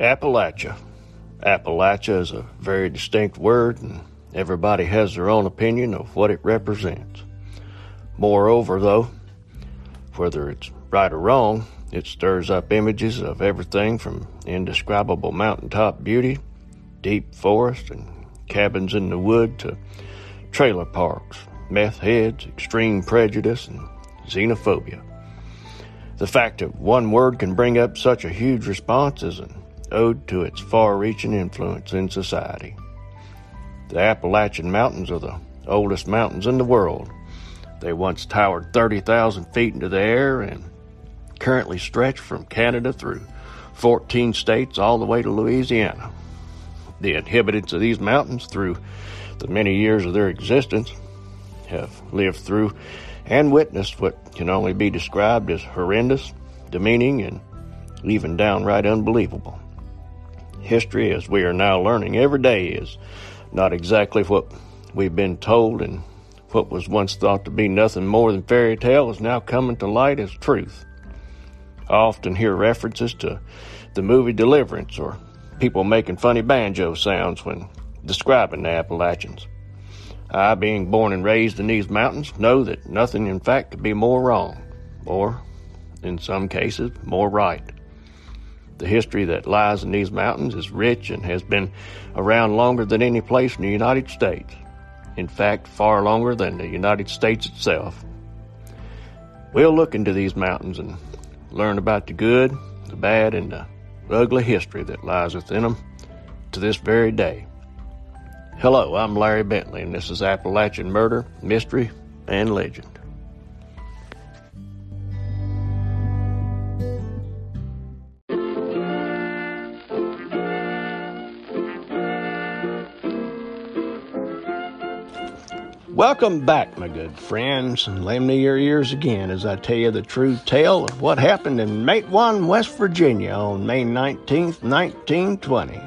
Appalachia. Appalachia is a very distinct word, and everybody has their own opinion of what it represents. Moreover, though, whether it's right or wrong, it stirs up images of everything from indescribable mountaintop beauty, deep forest, and cabins in the wood to trailer parks, meth heads, extreme prejudice, and xenophobia. The fact that one word can bring up such a huge response is an ode to its far-reaching influence in society. The Appalachian Mountains are the oldest mountains in the world. They once towered 30,000 feet into the air and currently stretch from Canada through 14 states all the way to Louisiana. The inhabitants of these mountains, through the many years of their existence, have lived through and witnessed what can only be described as horrendous, demeaning, and even downright unbelievable. History, as we are now learning every day, is not exactly what we've been told, and what was once thought to be nothing more than fairy tale is now coming to light as truth. I often hear references to the movie Deliverance or people making funny banjo sounds when describing the Appalachians. I, being born and raised in these mountains, know that nothing in fact could be more wrong, or, in some cases, more right. The history that lies in these mountains is rich and has been around longer than any place in the United States. In fact, far longer than the United States itself. We'll look into these mountains and learn about the good, the bad, and the ugly history that lies within them to this very day. Hello, I'm Larry Bentley, and this is Appalachian Murder, Mystery, and Legend. Welcome back, my good friends, and lend me your ears again as I tell you the true tale of what happened in Matewan, West Virginia on May 19, 1920.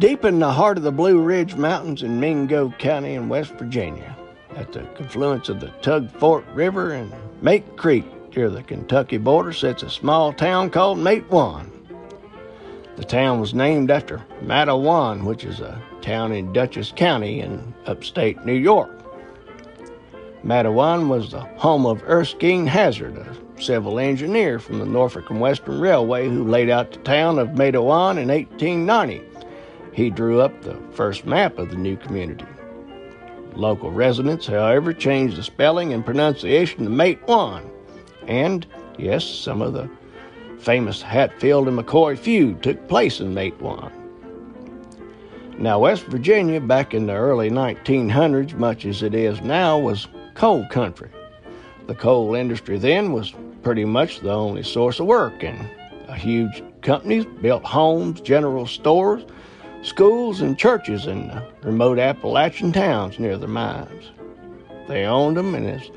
Deep in the heart of the Blue Ridge Mountains in Mingo County in West Virginia, at the confluence of the Tug Fork River and Mate Creek near the Kentucky border, sits a small town called Matewan. The town was named after Matewan, which is a town in Dutchess County in upstate New York. Matewan was the home of Erskine Hazard, a civil engineer from the Norfolk and Western Railway who laid out the town of Matewan in 1890. He drew up the first map of the new community. Local residents, however, changed the spelling and pronunciation to Matewan, and, yes, some of the famous Hatfield and McCoy feud took place in Matewan. Now, West Virginia, back in the early 1900s, much as it is now, was coal country. The coal industry then was pretty much the only source of work, and huge companies built homes, general stores, schools, and churches in the remote Appalachian towns near the mines. They owned them, and as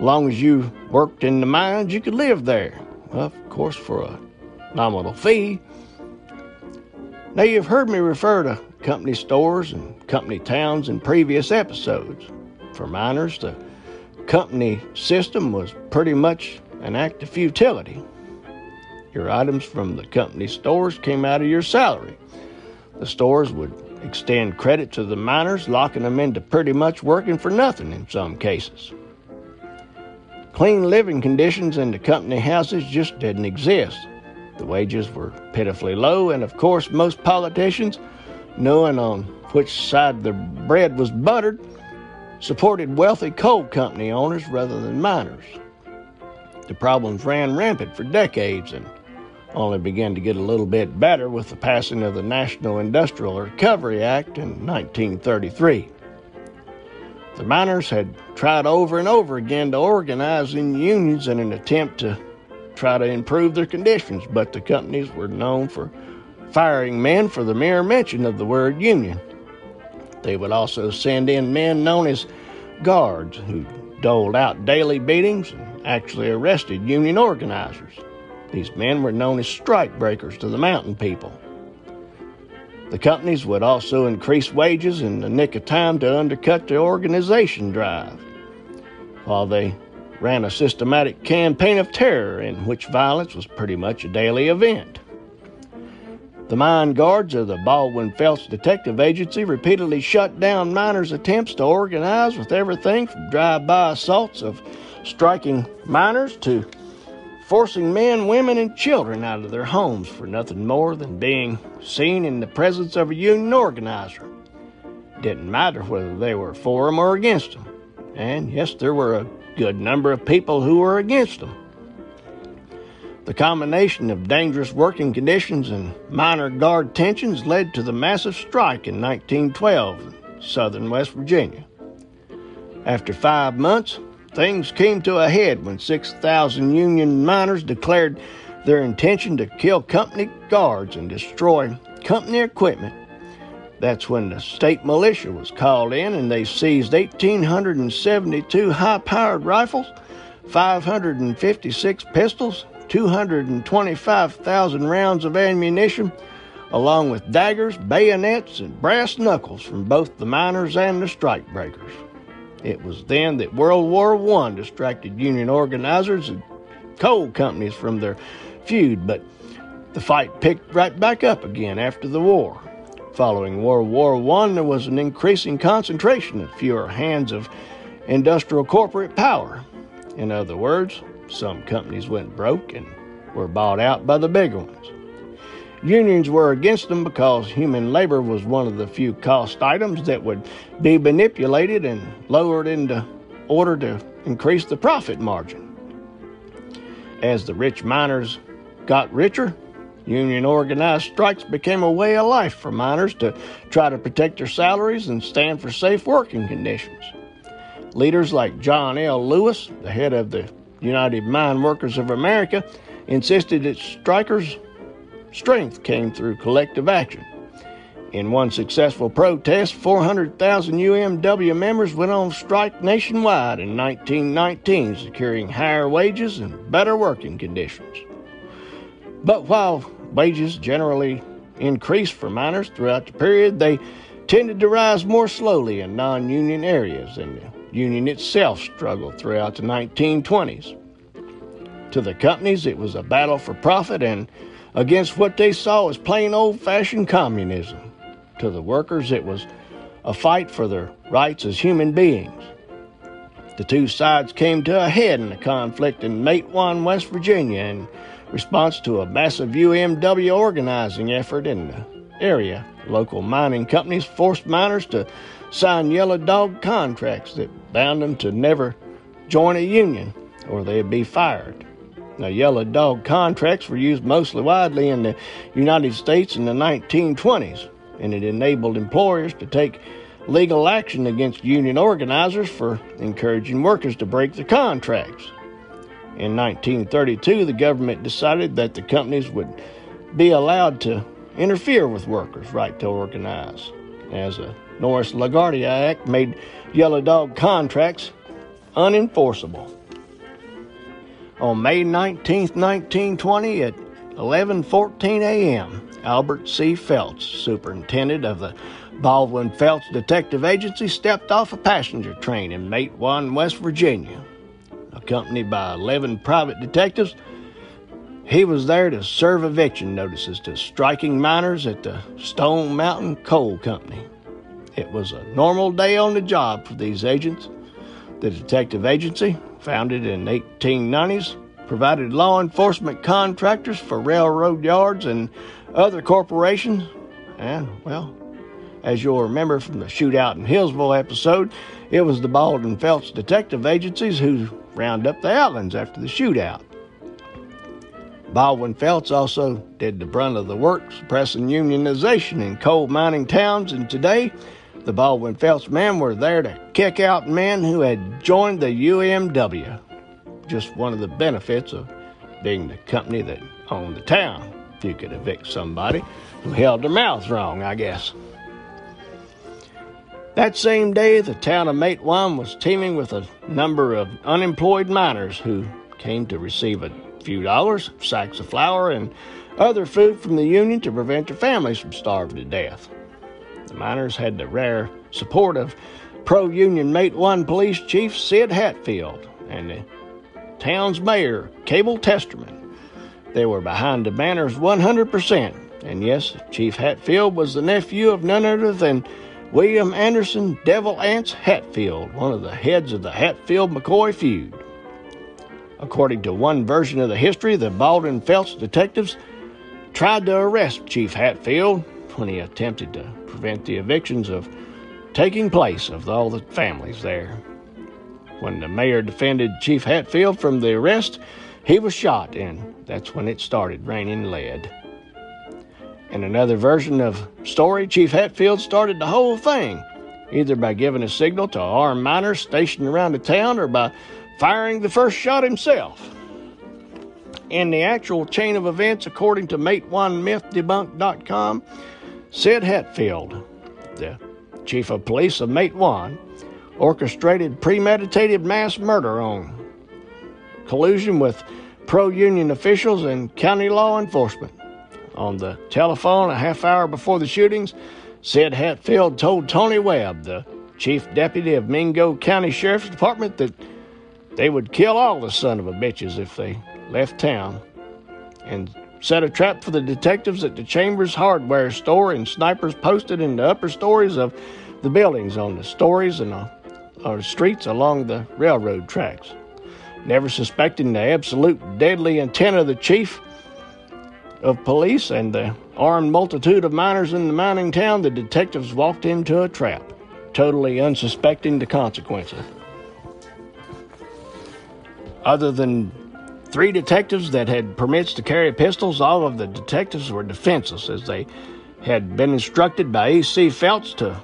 long as you worked in the mines, you could live there. Well, of course, for a nominal fee. Now, you've heard me refer to company stores and company towns in previous episodes. For miners, the company system was pretty much an act of futility. Your items from the company stores came out of your salary. The stores would extend credit to the miners, locking them into pretty much working for nothing in some cases. Clean living conditions in the company houses just didn't exist. The wages were pitifully low, and of course most politicians, knowing on which side the bread was buttered, supported wealthy coal company owners rather than miners. The problems ran rampant for decades and only began to get a little bit better with the passing of the National Industrial Recovery Act in 1933. The miners had tried over and over again to organize in unions in an attempt to try to improve their conditions, but the companies were known for firing men for the mere mention of the word union. They would also send in men known as guards who doled out daily beatings and actually arrested union organizers. These men were known as strikebreakers to the mountain people. The companies would also increase wages in the nick of time to undercut the organization drive, while they ran a systematic campaign of terror in which violence was pretty much a daily event. The mine guards of the Baldwin-Felts Detective Agency repeatedly shut down miners' attempts to organize, with everything from drive-by assaults of striking miners to forcing men, women, and children out of their homes for nothing more than being seen in the presence of a union organizer. Didn't matter whether they were for them or against them. And yes, there were a good number of people who were against them. The combination of dangerous working conditions and minor guard tensions led to the massive strike in 1912 in southern West Virginia. After 5 months, things came to a head when 6,000 union miners declared their intention to kill company guards and destroy company equipment. That's when the state militia was called in, and they seized 1,872 high-powered rifles, 556 pistols, 225,000 rounds of ammunition, along with daggers, bayonets, and brass knuckles from both the miners and the strikebreakers. It was then that World War I distracted union organizers and coal companies from their feud, but the fight picked right back up again after the war. Following World War I, there was an increasing concentration of fewer hands of industrial corporate power. In other words, some companies went broke and were bought out by the big ones. Unions were against them because human labor was one of the few cost items that would be manipulated and lowered in order to increase the profit margin. As the rich miners got richer, union organized strikes became a way of life for miners to try to protect their salaries and stand for safe working conditions. Leaders like John L. Lewis, the head of the United Mine Workers of America, insisted that strikers' strength came through collective action. In one successful protest, 400,000 UMW members went on strike nationwide in 1919, securing higher wages and better working conditions. But while wages generally increased for miners throughout the period, they tended to rise more slowly in non-union areas, and the union itself struggled throughout the 1920s. To the companies, it was a battle for profit and against what they saw as plain old-fashioned communism. To the workers, it was a fight for their rights as human beings. The two sides came to a head in the conflict in Matewan, West Virginia, in response to a massive UMW organizing effort in the area. Local mining companies forced miners to sign yellow dog contracts that bound them to never join a union or they'd be fired. Now, yellow dog contracts were used most widely in the United States in the 1920s, and it enabled employers to take legal action against union organizers for encouraging workers to break their contracts. In 1932, the government decided that the companies would be allowed to interfere with workers' right to organize, as the Norris-LaGuardia Act made yellow dog contracts unenforceable. On May 19, 1920, at 11:14 a.m., Albert C. Felts, superintendent of the Baldwin-Felts Detective Agency, stepped off a passenger train in Matewan, West Virginia. Accompanied by 11 private detectives, he was there to serve eviction notices to striking miners at the Stone Mountain Coal Company. It was a normal day on the job for these agents. The detective agency, founded in the 1890s, provided law enforcement contractors for railroad yards and other corporations. And, well, as you'll remember from the Shootout in Hillsville episode, it was the Baldwin-Felts detective agencies who rounded up the outlaws after the shootout. Baldwin-Felts also did the brunt of the work, suppressing unionization in coal mining towns, and today the Baldwin-Felts men were there to kick out men who had joined the UMW. Just one of the benefits of being the company that owned the town. If you could evict somebody who held their mouths wrong, I guess. That same day, the town of Matewan was teeming with a number of unemployed miners who came to receive a few dollars, sacks of flour, and other food from the union to prevent their families from starving to death. The miners had the rare support of pro-union Matewan Police Chief Sid Hatfield and the town's mayor, Cabell Testerman. They were behind the banners 100%, And yes, Chief Hatfield was the nephew of none other than William Anderson Devil Anse Hatfield, one of the heads of the Hatfield-McCoy feud. According to one version of the history, the Baldwin-Felts detectives tried to arrest Chief Hatfield when he attempted to prevent the evictions of taking place of all the families there. When the mayor defended Chief Hatfield from the arrest, he was shot, and that's when it started raining lead. In another version of story, Chief Hatfield started the whole thing, either by giving a signal to armed miners stationed around the town or by firing the first shot himself. In the actual chain of events, according to MatewanMythDebunk.com, Sid Hatfield, the chief of police of Matewan, orchestrated premeditated mass murder on collusion with pro-union officials and county law enforcement. On the telephone a half hour before the shootings, Sid Hatfield told Tony Webb, the chief deputy of Mingo County Sheriff's Department, that they would kill all the son of a bitches if they left town, and set a trap for the detectives at the Chambers Hardware Store and snipers posted in the upper stories of the buildings on the stories and on streets along the railroad tracks. Never suspecting the absolute deadly intent of the chief of police and the armed multitude of miners in the mining town, the detectives walked into a trap, totally unsuspecting the consequences. Other than three detectives that had permits to carry pistols, all of the detectives were defenseless, as they had been instructed by E.C. Felts to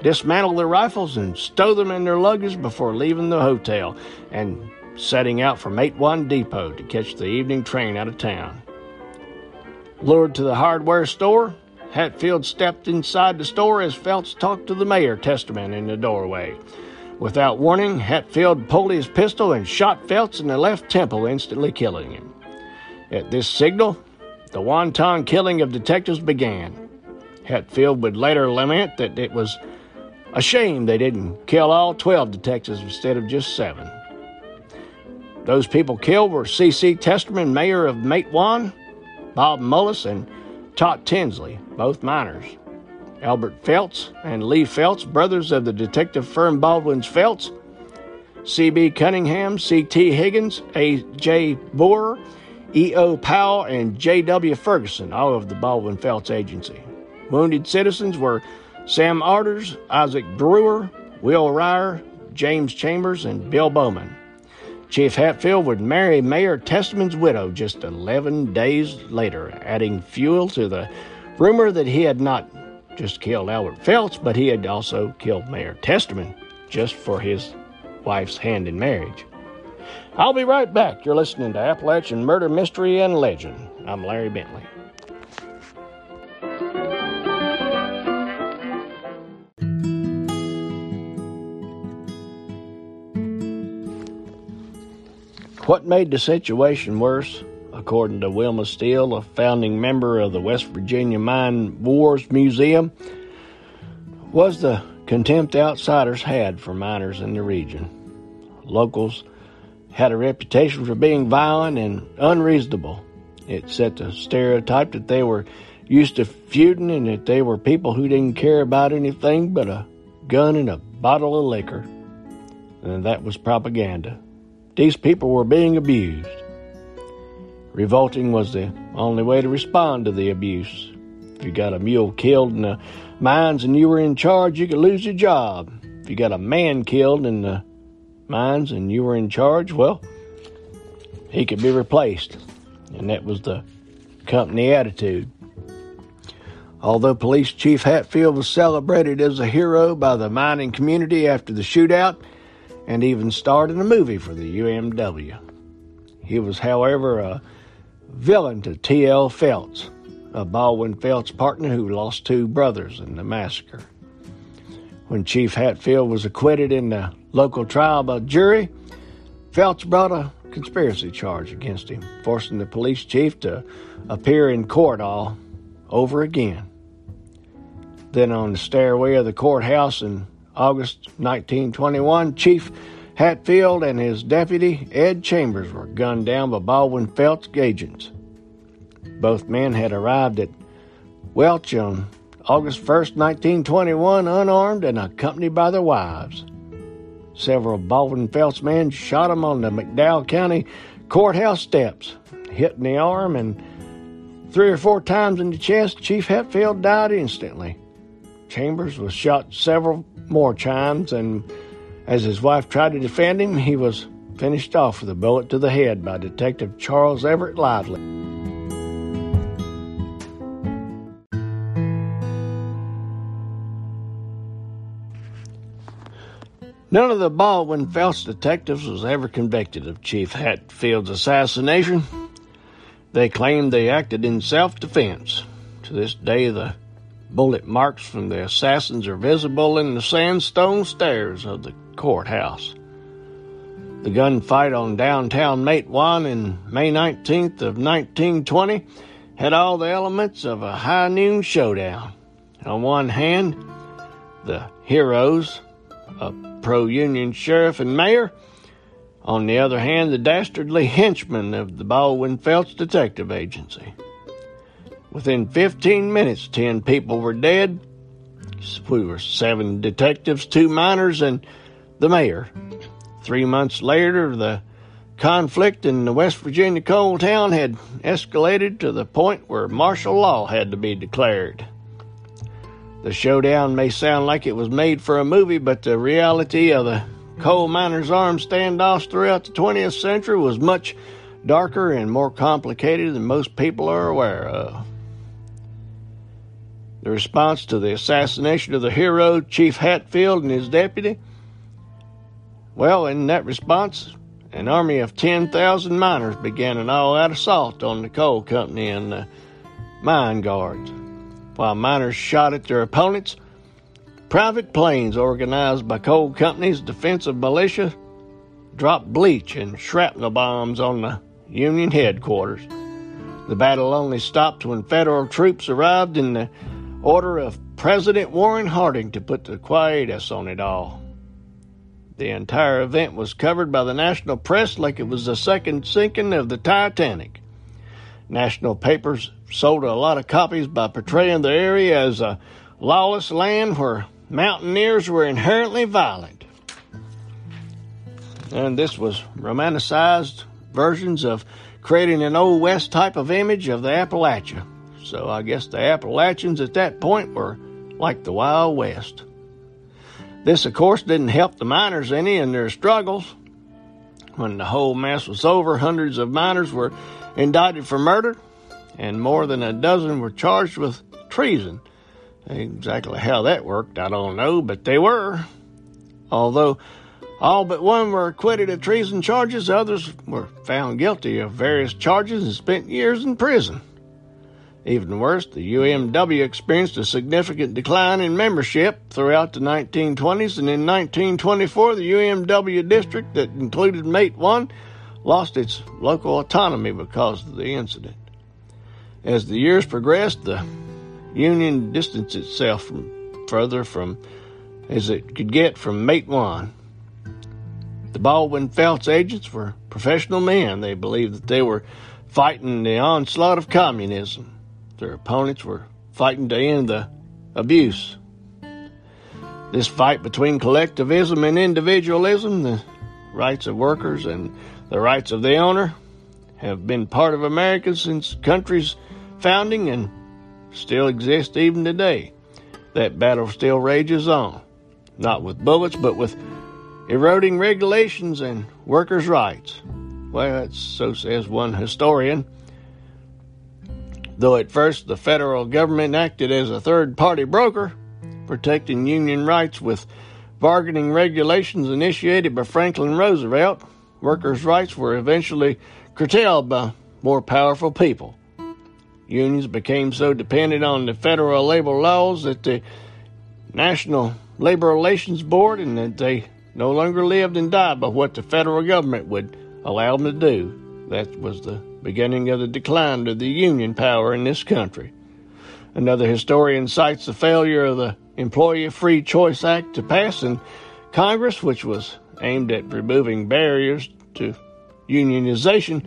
dismantle their rifles and stow them in their luggage before leaving the hotel and setting out for Matewan Depot to catch the evening train out of town. Lured to the hardware store, Hatfield stepped inside the store as Felts talked to the mayor, Testerman, in the doorway. Without warning, Hatfield pulled his pistol and shot Felts in the left temple, instantly killing him. At this signal, the wanton killing of detectives began. Hatfield would later lament that it was a shame they didn't kill all 12 detectives instead of just 7. Those people killed were C.C. Testerman, mayor of Matewan, Bob Mullis, and Todd Tinsley, both miners. Albert Felts and Lee Felts, brothers of the detective firm Baldwin's Felts, C.B. Cunningham, C.T. Higgins, A.J. Boer, E.O. Powell, and J.W. Ferguson, all of the Baldwin-Felts Agency. Wounded citizens were Sam Arders, Isaac Brewer, Will Ryer, James Chambers, and Bill Bowman. Chief Hatfield would marry Mayor Testerman's widow just 11 days later, adding fuel to the rumor that he had not just killed Albert Felts, but he had also killed Mayor Testerman just for his wife's hand in marriage. I'll be right back. You're listening to Appalachian Murder, Mystery, and Legend. I'm Larry Bentley. What made the situation worse, according to Wilma Steele, a founding member of the West Virginia Mine Wars Museum, was the contempt outsiders had for miners in the region. Locals had a reputation for being violent and unreasonable. It set the stereotype that they were used to feuding and that they were people who didn't care about anything but a gun and a bottle of liquor. And that was propaganda. These people were being abused. Revolting was the only way to respond to the abuse. If you got a mule killed in the mines and you were in charge, you could lose your job. If you got a man killed in the mines and you were in charge, well, he could be replaced. And that was the company attitude. Although Police Chief Hatfield was celebrated as a hero by the mining community after the shootout, and even starred in a movie for the UMW. He was, however, a villain to T.L. Felts, a Baldwin-Felts partner who lost 2 brothers in the massacre. When Chief Hatfield was acquitted in the local trial by jury, Felts brought a conspiracy charge against him, forcing the police chief to appear in court all over again. Then on the stairway of the courthouse in August 1921, Chief Hatfield and his deputy, Ed Chambers, were gunned down by Baldwin-Felts agents. Both men had arrived at Welch on August 1st, 1921, unarmed and accompanied by their wives. Several Baldwin-Felts men shot him on the McDowell County courthouse steps, hit in the arm and 3 or 4 times in the chest. Chief Hatfield died instantly. Chambers was shot several more times, and as his wife tried to defend him, he was finished off with a bullet to the head by Detective Charles Everett Lively. None of the Baldwin-Felts detectives was ever convicted of Chief Hatfield's assassination. They claimed they acted in self-defense. To this day, the bullet marks from the assassins are visible in the sandstone stairs of the courthouse. The gunfight on downtown Matewan in May 19th of 1920 had all the elements of a high noon showdown. On one hand, the heroes, a pro-union sheriff and mayor. On the other hand, the dastardly henchmen of the Baldwin-Felts Detective Agency. Within 15 minutes, 10 people were dead. We were 7 detectives, 2 miners, and the mayor. 3 months later, the conflict in the West Virginia coal town had escalated to the point where martial law had to be declared. The showdown may sound like it was made for a movie, but the reality of the coal miners' arms standoffs throughout the 20th century was much darker and more complicated than most people are aware of. The response to the assassination of the hero, Chief Hatfield, and his deputy, well, in that response, an army of 10,000 miners began an all-out assault on the coal company and the mine guards. While miners shot at their opponents, private planes organized by coal companies' defensive militia dropped bleach and shrapnel bombs on the Union headquarters. The battle only stopped when federal troops arrived in the order of President Warren Harding to put the quietus on it all. The entire event was covered by the national press like it was the second sinking of the Titanic. National papers sold a lot of copies by portraying the area as a lawless land where mountaineers were inherently violent. And this was romanticized versions of creating an Old West type of image of the Appalachia. So I guess the Appalachians at that point were like the Wild West. This, of course, didn't help the miners any in their struggles. When the whole mess was over, hundreds of miners were indicted for murder, and more than a dozen were charged with treason. Exactly how that worked, I don't know, but they were. Although all but one were acquitted of treason charges, others were found guilty of various charges and spent years in prison. Even worse, the UMW experienced a significant decline in membership throughout the 1920s, and in 1924, the UMW district that included Matewan lost its local autonomy because of the incident. As the years progressed, the Union distanced itself as it could get from Matewan. The Baldwin-Felts agents were professional men. They believed that they were fighting the onslaught of communism. Their opponents were fighting to end the abuse. This fight between collectivism and individualism, the rights of workers and the rights of the owner, have been part of America since country's founding and still exist even today. That battle still rages on, not with bullets, but with eroding regulations and workers' rights. Well, so says one historian. Though at first the federal government acted as a third-party broker, protecting union rights with bargaining regulations initiated by Franklin Roosevelt, workers' rights were eventually curtailed by more powerful people. Unions became so dependent on the federal labor laws that the National Labor Relations Board and that they no longer lived and died by what the federal government would allow them to do. That was the beginning of the decline of the union power in this country. Another historian cites the failure of the Employee Free Choice Act to pass in Congress, which was aimed at removing barriers to unionization,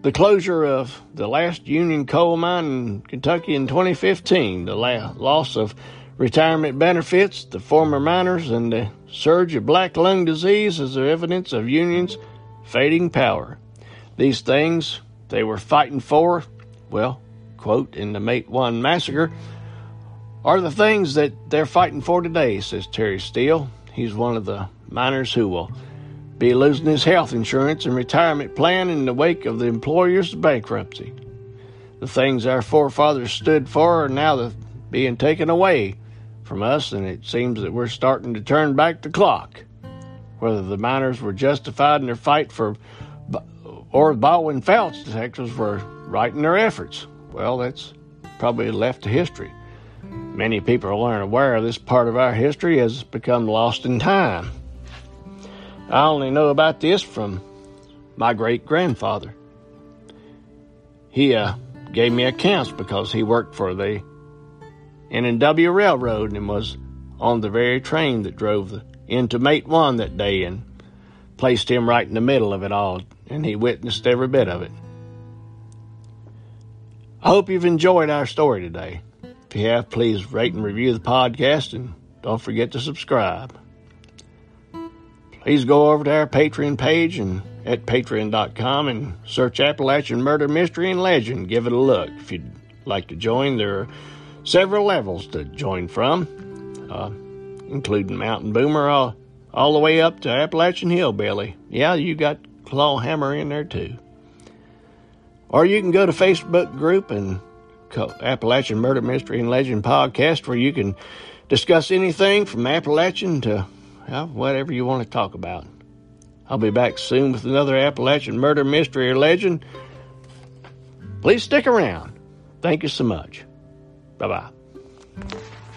The closure of the last Union coal mine in Kentucky in 2015, the loss of retirement benefits, the former miners, and the surge of black lung disease is evidence of unions' fading power. These things they were fighting for, well, quote, in the Matewan massacre, are the things that they're fighting for today, says Terry Steele. He's one of the miners who will be losing his health insurance and retirement plan in the wake of the employer's bankruptcy. The things our forefathers stood for are now being taken away from us, and it seems that we're starting to turn back the clock. Whether the miners were justified in their fight for, or Baldwin-Felts detectives were right in their efforts, well, that's probably left to history. Many people aren't aware of this part of our history has become lost in time. I only know about this from my great-grandfather. He gave me accounts because he worked for the N&W Railroad and was on the very train that drove into Matewan that day and placed him right in the middle of it all, and he witnessed every bit of it. I hope you've enjoyed our story today. If you have, please rate and review the podcast, and don't forget to subscribe. Please go over to our Patreon page and at patreon.com and search Appalachian Murder Mystery and Legend. Give it a look. If you'd like to join, there are several levels to join from, including Mountain Boomer all the way up to Appalachian Hillbilly. Yeah, you got Clawhammer in there too. Or you can go to Facebook group and Appalachian Murder Mystery and Legend podcast, where you can discuss anything from Appalachian to whatever you want to talk about. I'll be back soon with another Appalachian Murder Mystery or Legend. Please stick around. Thank you so much. Bye-bye.